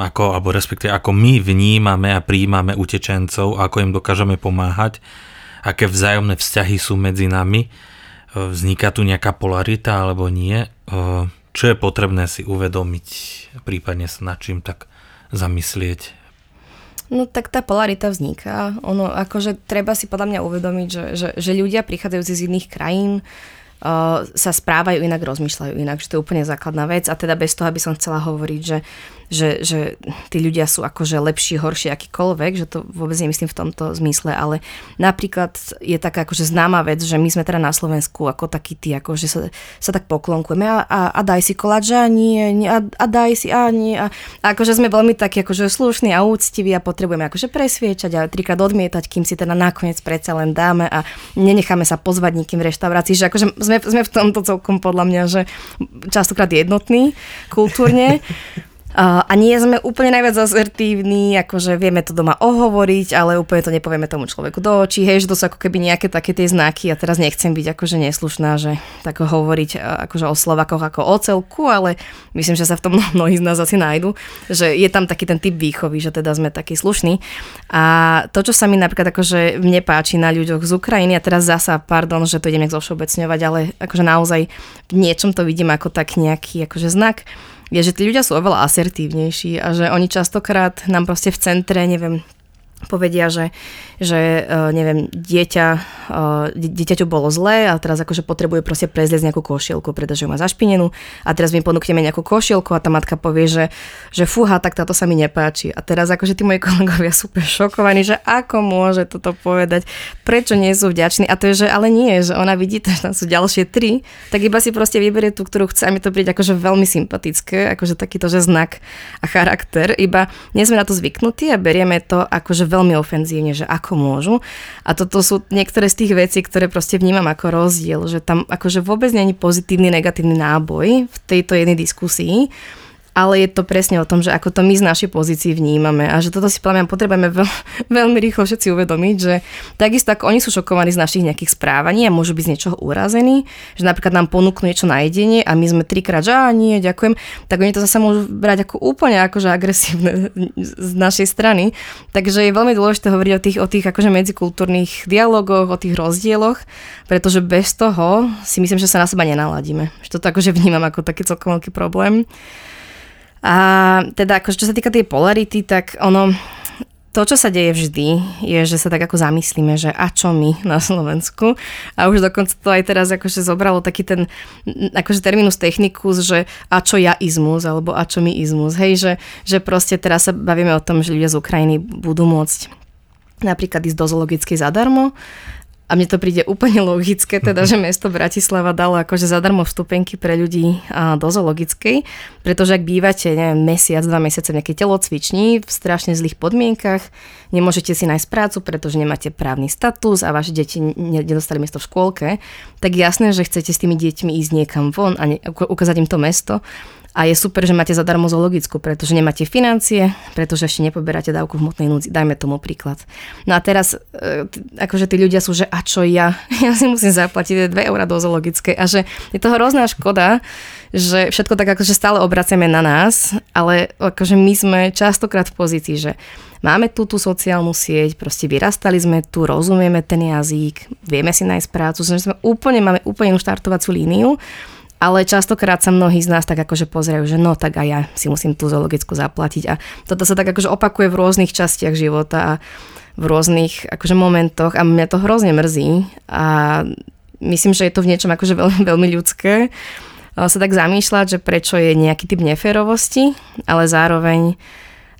ako my vnímame a prijímame utečencov, ako im dokážeme pomáhať, aké vzájomné vzťahy sú medzi nami, vzniká tu nejaká polarita alebo nie, čo je potrebné si uvedomiť, prípadne sa nad čím tak zamyslieť? No tak tá polarita vzniká. Ono akože treba si podľa mňa uvedomiť, že ľudia prichádzajúci z iných krajín sa správajú inak, rozmýšľajú inak, že to je úplne základná vec a teda bez toho, aby som chcela hovoriť, že tí ľudia sú akože lepší, horší, akýkoľvek, že to vôbec nemyslím v tomto zmysle, ale napríklad je taká akože známa vec, že my sme teda na Slovensku ako takí tí, akože sa tak poklonkujeme a daj si koláča, nie, a daj si, a nie, a akože sme veľmi takí akože slušní a úctiví a potrebujeme akože presviečať a trikrát odmietať, kým si teda nakoniec predsa len dáme a nenecháme sa pozvať nikým v reštaurácii, že akože Sme v tomto celkom podľa mňa, že častokrát jednotní kultúrne a nie sme úplne najviac asertívni, akože vieme to doma ohovoriť, ale úplne to nepovieme tomu človeku do očí, hej, že to sú ako keby nejaké také tie znaky a teraz nechcem byť akože neslušná, že tak hovoriť akože o Slovákoch ako o celku, ale myslím, že sa v tom mnohí z nás asi nájdu, že je tam taký ten typ výchovy, že teda sme takí slušní a to, čo sa mi napríklad akože mne páči na ľuďoch z Ukrajiny a teraz zasa, pardon, že to idem nejak zovšeobecňovať, ale akože naozaj v niečom to vidím ako tak nejaký akože znak, je, že tí ľudia sú oveľa asertívnejší a že oni častokrát nám proste v centre, neviem, povedia, že neviem, dieťaťu bolo zlé a teraz akože potrebuje proste prezliecť nejakú košielku, pretože ju má zašpinenú a teraz my ponúkneme nejakú košielku a tá matka povie, že fúha, tak táto sa mi nepáči. A teraz akože tí moji kolegovia sú úplne šokovaní, že ako môže toto povedať, prečo nie sú vďační a to je, že ale nie, že ona vidí, že tam sú ďalšie tri, tak iba si proste vyberie tú, ktorú chce a mi to príde akože veľmi sympatické, akože takýto, že znak a charakter, iba nie sme na to zvyknutí a berieme to akože veľmi ofenzívne, že ako môžu. A toto sú niektoré z tých vecí, ktoré proste vnímam ako rozdiel, že tam akože vôbec nie je pozitívny, negatívny náboj v tejto jednej diskusii, ale je to presne o tom, že ako to my z našej pozícii vnímame a že toto si potrebujeme veľmi rýchlo všetci uvedomiť, že takisto ako oni sú šokovaní z našich nejakých správaní a môžu byť z niečoho urazení, že napríklad nám ponúknú niečo na jedenie a my sme trikrát, že nie, ďakujem, tak oni to zase môžu brať ako úplne akože agresívne z našej strany. Takže je veľmi dôležité hovoriť o tých akože medzikultúrnych dialogoch, o tých rozdieloch, pretože bez toho si myslím, že sa na seba nenaladíme. Že to akože vnímam ako taký celkom veľký problém. A teda, akože, čo sa týka tej polarity, tak ono, to, čo sa deje vždy, je, že sa tak ako zamyslíme, že a čo my na Slovensku? A už dokonca to aj teraz akože zobralo taký ten akože terminus technicus, že a čo ja izmus, alebo a čo my izmus. Hej, že proste teraz sa bavíme o tom, že ľudia z Ukrajiny budú môcť napríklad ísť do zoologickej zadarmo, A mne to príde úplne logické, teda, že mesto Bratislava dalo akože zadarmo vstupenky pre ľudí do zoologickej, pretože ak bývate, neviem, mesiac, 2 mesiace v nejakej telocvični, v strašne zlých podmienkach, nemôžete si nájsť prácu, pretože nemáte právny status a vaše deti nedostali miesto v škôlke, tak jasné, že chcete s tými deťmi ísť niekam von a ukázať im to mesto. A je super, že máte zadarmo zoologickú, pretože nemáte financie, pretože ešte nepoberáte dávku v hmotnej núdzi. Dajme tomu príklad. No a teraz, akože tí ľudia sú, že a čo ja? Ja si musím zaplatiť 2 € do zoologickej. A že je to hrozná škoda, že všetko tak akože stále obraciame na nás, ale akože my sme častokrát v pozícii, že máme tú sociálnu sieť, proste vyrastali sme tu, rozumieme ten jazyk, vieme si nájsť prácu, že sme máme úplne štartovaciu líniu. Ale častokrát sa mnohí z nás tak akože pozerajú, že no tak aj ja si musím tú zoologickú zaplatiť. A toto sa tak akože opakuje v rôznych častiach života a v rôznych akože momentoch a mňa to hrozne mrzí. A myslím, že je to v niečom akože veľmi, veľmi ľudské sa tak zamýšľať, že prečo je nejaký typ neférovosti, ale zároveň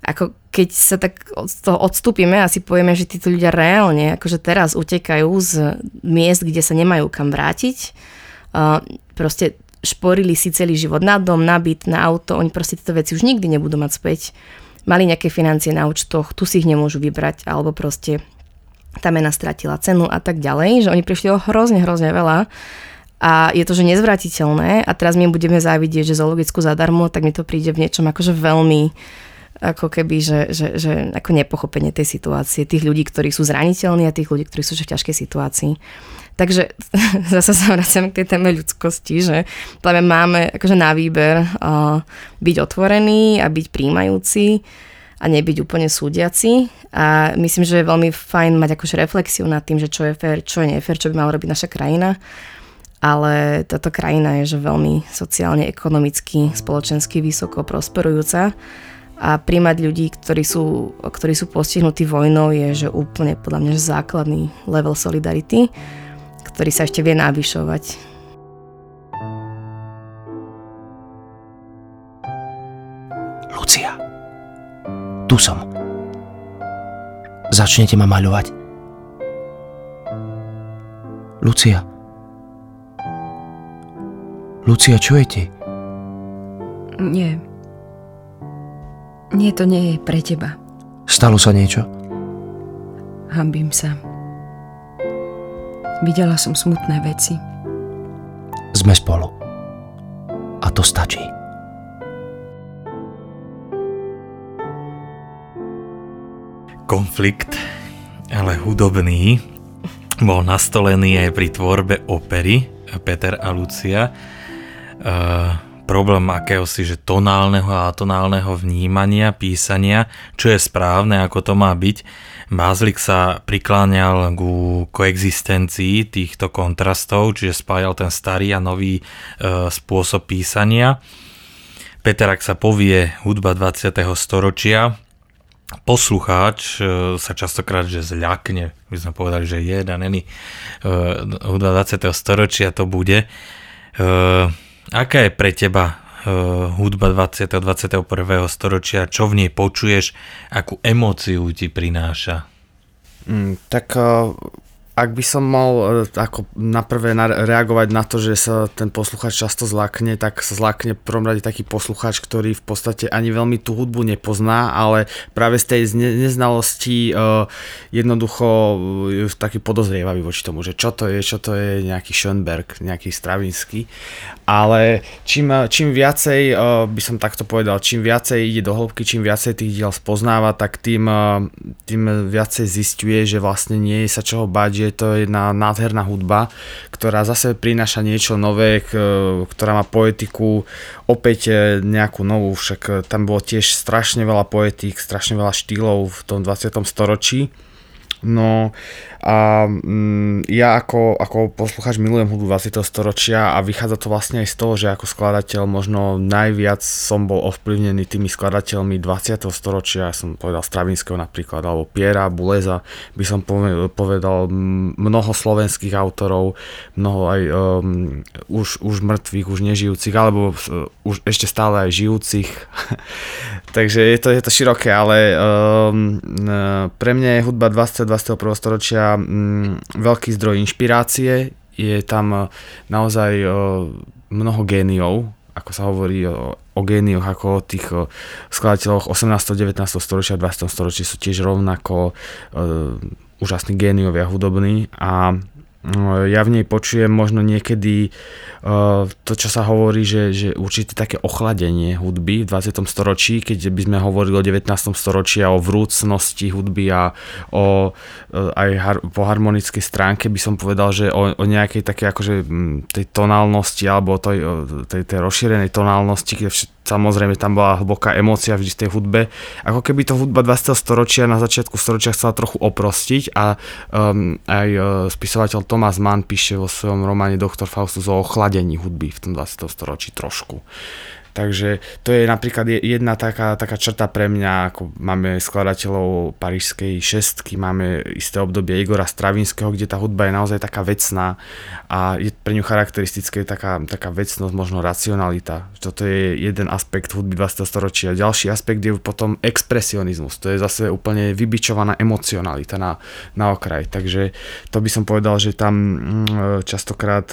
ako keď sa tak od toho odstúpime a si povieme, že títo ľudia reálne akože teraz utekajú z miest, kde sa nemajú kam vrátiť. Proste šporili si celý život na dom, na byt, na auto, oni proste tieto veci už nikdy nebudú mať späť. Mali nejaké financie na účtoch, tu si ich nemôžu vybrať, alebo proste tá mena stratila cenu a tak ďalej, že oni prišli o hrozne veľa a je to, že nezvratiteľné a teraz my budeme závidieť, že zoologickú zadarmo, tak mi to príde v niečom akože veľmi ako keby, že ako nepochopenie tej situácie, tých ľudí, ktorí sú zraniteľní a tých ľudí, ktorí sú v ťažkej situácií. Takže zase sa vraciam k tej téme ľudskosti, že práve máme akože na výber byť otvorený a byť príjmajúci a nebyť úplne súdiaci. A myslím, že je veľmi fajn mať akože reflexiu nad tým, že čo je fér, čo je nefér, čo by mala robiť naša krajina. Ale táto krajina je že veľmi sociálne, ekonomicky, spoločensky vysoko prosperujúca. A príjmať ľudí, ktorí sú postihnutí vojnou, je že úplne podľa mňa že základný level solidarity, ktorý sa ešte vie navyšovať. Lucia, tu som. Začnete ma maľovať? Lucia, čujete? Nie, to nie je pre teba. Stalo sa niečo? Hanbím sa. Videla som smutné veci. Sme spolu. A to stačí. Konflikt, ale hudobný, bol nastolený aj pri tvorbe opery Peter a Lucia. Problém akéhosi, že tonálneho a atonálneho vnímania, písania, čo je správne, ako to má byť. Mazlik sa prikláňal ku koexistencii týchto kontrastov, čiže spájal ten starý a nový spôsob písania. Peter, ak sa povie hudba 20. storočia, poslucháč sa častokrát že zľakne. My sme povedali, že je, danený hudba 20. storočia to bude. Aká je pre teba hudba 20. a 21. storočia? Čo v nej počuješ? Akú emóciu ti prináša? Ak by som mal ako naprvé reagovať na to, že sa ten poslucháč často zlakne, tak sa zlakne v prvom rade taký poslucháč, ktorý v podstate ani veľmi tú hudbu nepozná, ale práve z tej neznalosti jednoducho taký podozrievavý voči tomu, že čo to je nejaký Schönberg, nejaký Stravinský. Ale čím viacej, by som takto povedal, čím viacej ide do hĺbky, čím viacej tých diel spoznáva, tak tým viacej zisťuje, že vlastne nie je sa čoho báť, že je to jedna nádherná hudba, ktorá zase prináša niečo nové, ktorá má poetiku, opäť nejakú novú, však tam bolo tiež strašne veľa poetík, strašne veľa štýlov v tom 20. storočí. No a ja ako poslucháč milujem hudbu 20. storočia a vychádza to vlastne aj z toho, že ako skladateľ možno najviac som bol ovplyvnený tými skladateľmi 20. storočia, ja som povedal Stravinského napríklad, alebo Piera, Buleza, by som povedal mnoho slovenských autorov, mnoho aj už mŕtvych, už nežijúcich, alebo už ešte stále aj žijúcich. Takže je to široké, ale pre mňa je hudba 20. 20. 21. storočia veľký zdroj inšpirácie. Je tam naozaj mnoho géniov, ako sa hovorí o génioch, ako o tých skladateľoch 18. 19. storočia a 20. storočia sú tiež rovnako úžasní géniovia hudobní a ja v nej počujem možno niekedy to, čo sa hovorí, že určite také ochladenie hudby v 20. storočí, keď by sme hovorili o 19. storočí a o vrúcnosti hudby a po harmonickej stránke by som povedal, že o nejakej takej akože tej tonálnosti alebo tej rozšírenej tonálnosti, kde samozrejme tam bola hlboká emócia vždy v tej hudbe. Ako keby to hudba 20. storočia na začiatku storočia chcela trochu oprostiť a aj spisovateľ Thomas Mann píše vo svojom románe Doktor Faustus o ochladení hudby v tom 20. storočí trošku. Takže to je napríklad jedna taká črta pre mňa, ako máme skladateľov Parížskej šestky, máme isté obdobie Igora Stravinského, kde tá hudba je naozaj taká vecná a je pre ňu charakteristické taká vecnosť, možno racionalita. Toto je jeden aspekt hudby 20. storočia. Ďalší aspekt je potom expresionizmus. To je zase úplne vybičovaná emocionalita na okraj. Takže to by som povedal, že tam častokrát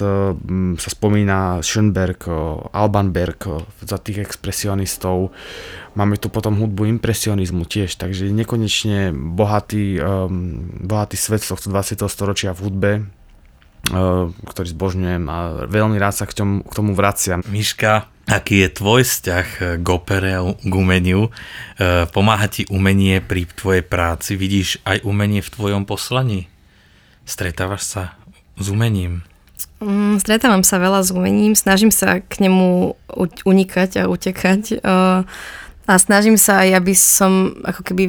sa spomína Schönberg, Alban Berg, tých expresionistov. Máme tu potom hudbu impresionizmu tiež, takže nekonečne bohatý svet tohto 20. storočia v hudbe, ktorý zbožňujem a veľmi rád sa k tomu vraciam. Miška, aký je tvoj vzťah k opere, k umeniu? Pomáha ti umenie pri tvojej práci? Vidíš aj umenie v tvojom poslaní? Stretávaš sa s umením? Stretávam sa veľa s umením, snažím sa k nemu unikať a utekať a snažím sa aj, aby som ako keby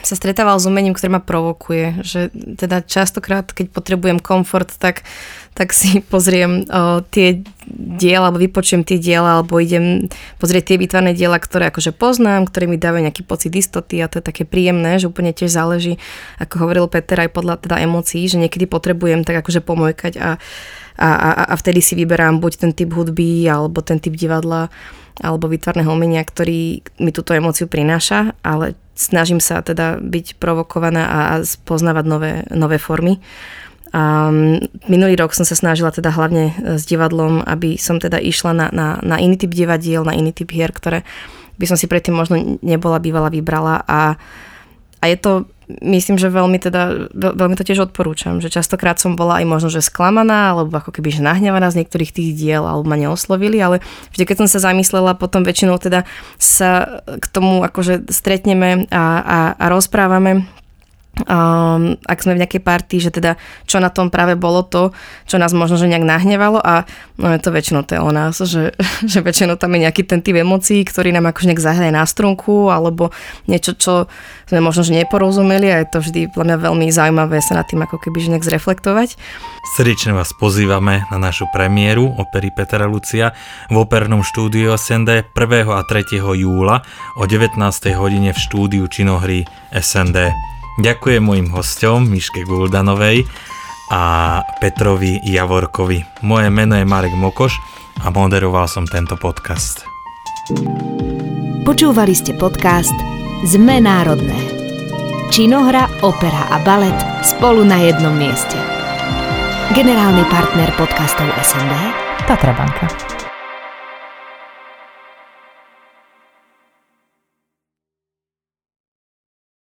sa stretával s umením, ktoré ma provokuje, že teda častokrát, keď potrebujem komfort, tak si pozriem tie diela, alebo vypočujem tie diela, alebo idem pozrieť tie výtvarné diela, ktoré akože poznám, ktoré mi dávajú nejaký pocit istoty a to je také príjemné, že úplne tiež záleží, ako hovoril Peter, aj podľa teda emócií, že niekedy potrebujem tak akože pomojkať a vtedy si vyberám buď ten typ hudby, alebo ten typ divadla, alebo výtvarného umenia, ktorý mi túto emóciu prináša, ale snažím sa teda byť provokovaná a spoznávať nové formy. Minulý rok som sa snažila teda hlavne s divadlom, aby som teda išla na iný typ divadiel, na iný typ hier, ktoré by som si predtým možno vybrala a je to, myslím, že veľmi to tiež odporúčam, že častokrát som bola aj možno, že sklamaná, alebo ako keby že nahňavaná z niektorých tých diel, alebo ma neoslovili, ale vždy, keď som sa zamyslela, potom väčšinou teda sa k tomu akože stretneme a rozprávame, ak sme v nejakej partii, že teda čo na tom práve bolo to, čo nás možno, že nejak nahnevalo a no je to väčšinou to je o nás, že väčšinou tam je nejaký ten typ emócií, ktorý nám akože nejak zahraje na strunku alebo niečo, čo sme možno, že neporozumeli a je to vždy pre mňa veľmi zaujímavé sa nad tým ako keby že nejak zreflektovať. Srdečne vás pozývame na našu premiéru opery Petera Lucia v opernom štúdiu SND 1. a 3. júla o 19. hodine v štúdiu činohry SND. Ďakujem mojim hosťom Miške Guldanovej a Petrovi Javorkovi. Moje meno je Marek Mokoš a moderoval som tento podcast. Počúvali ste podcast Sme národné. Činohra, opera a balet spolu na jednom mieste. Generálny partner podcastov SND Tatra banka.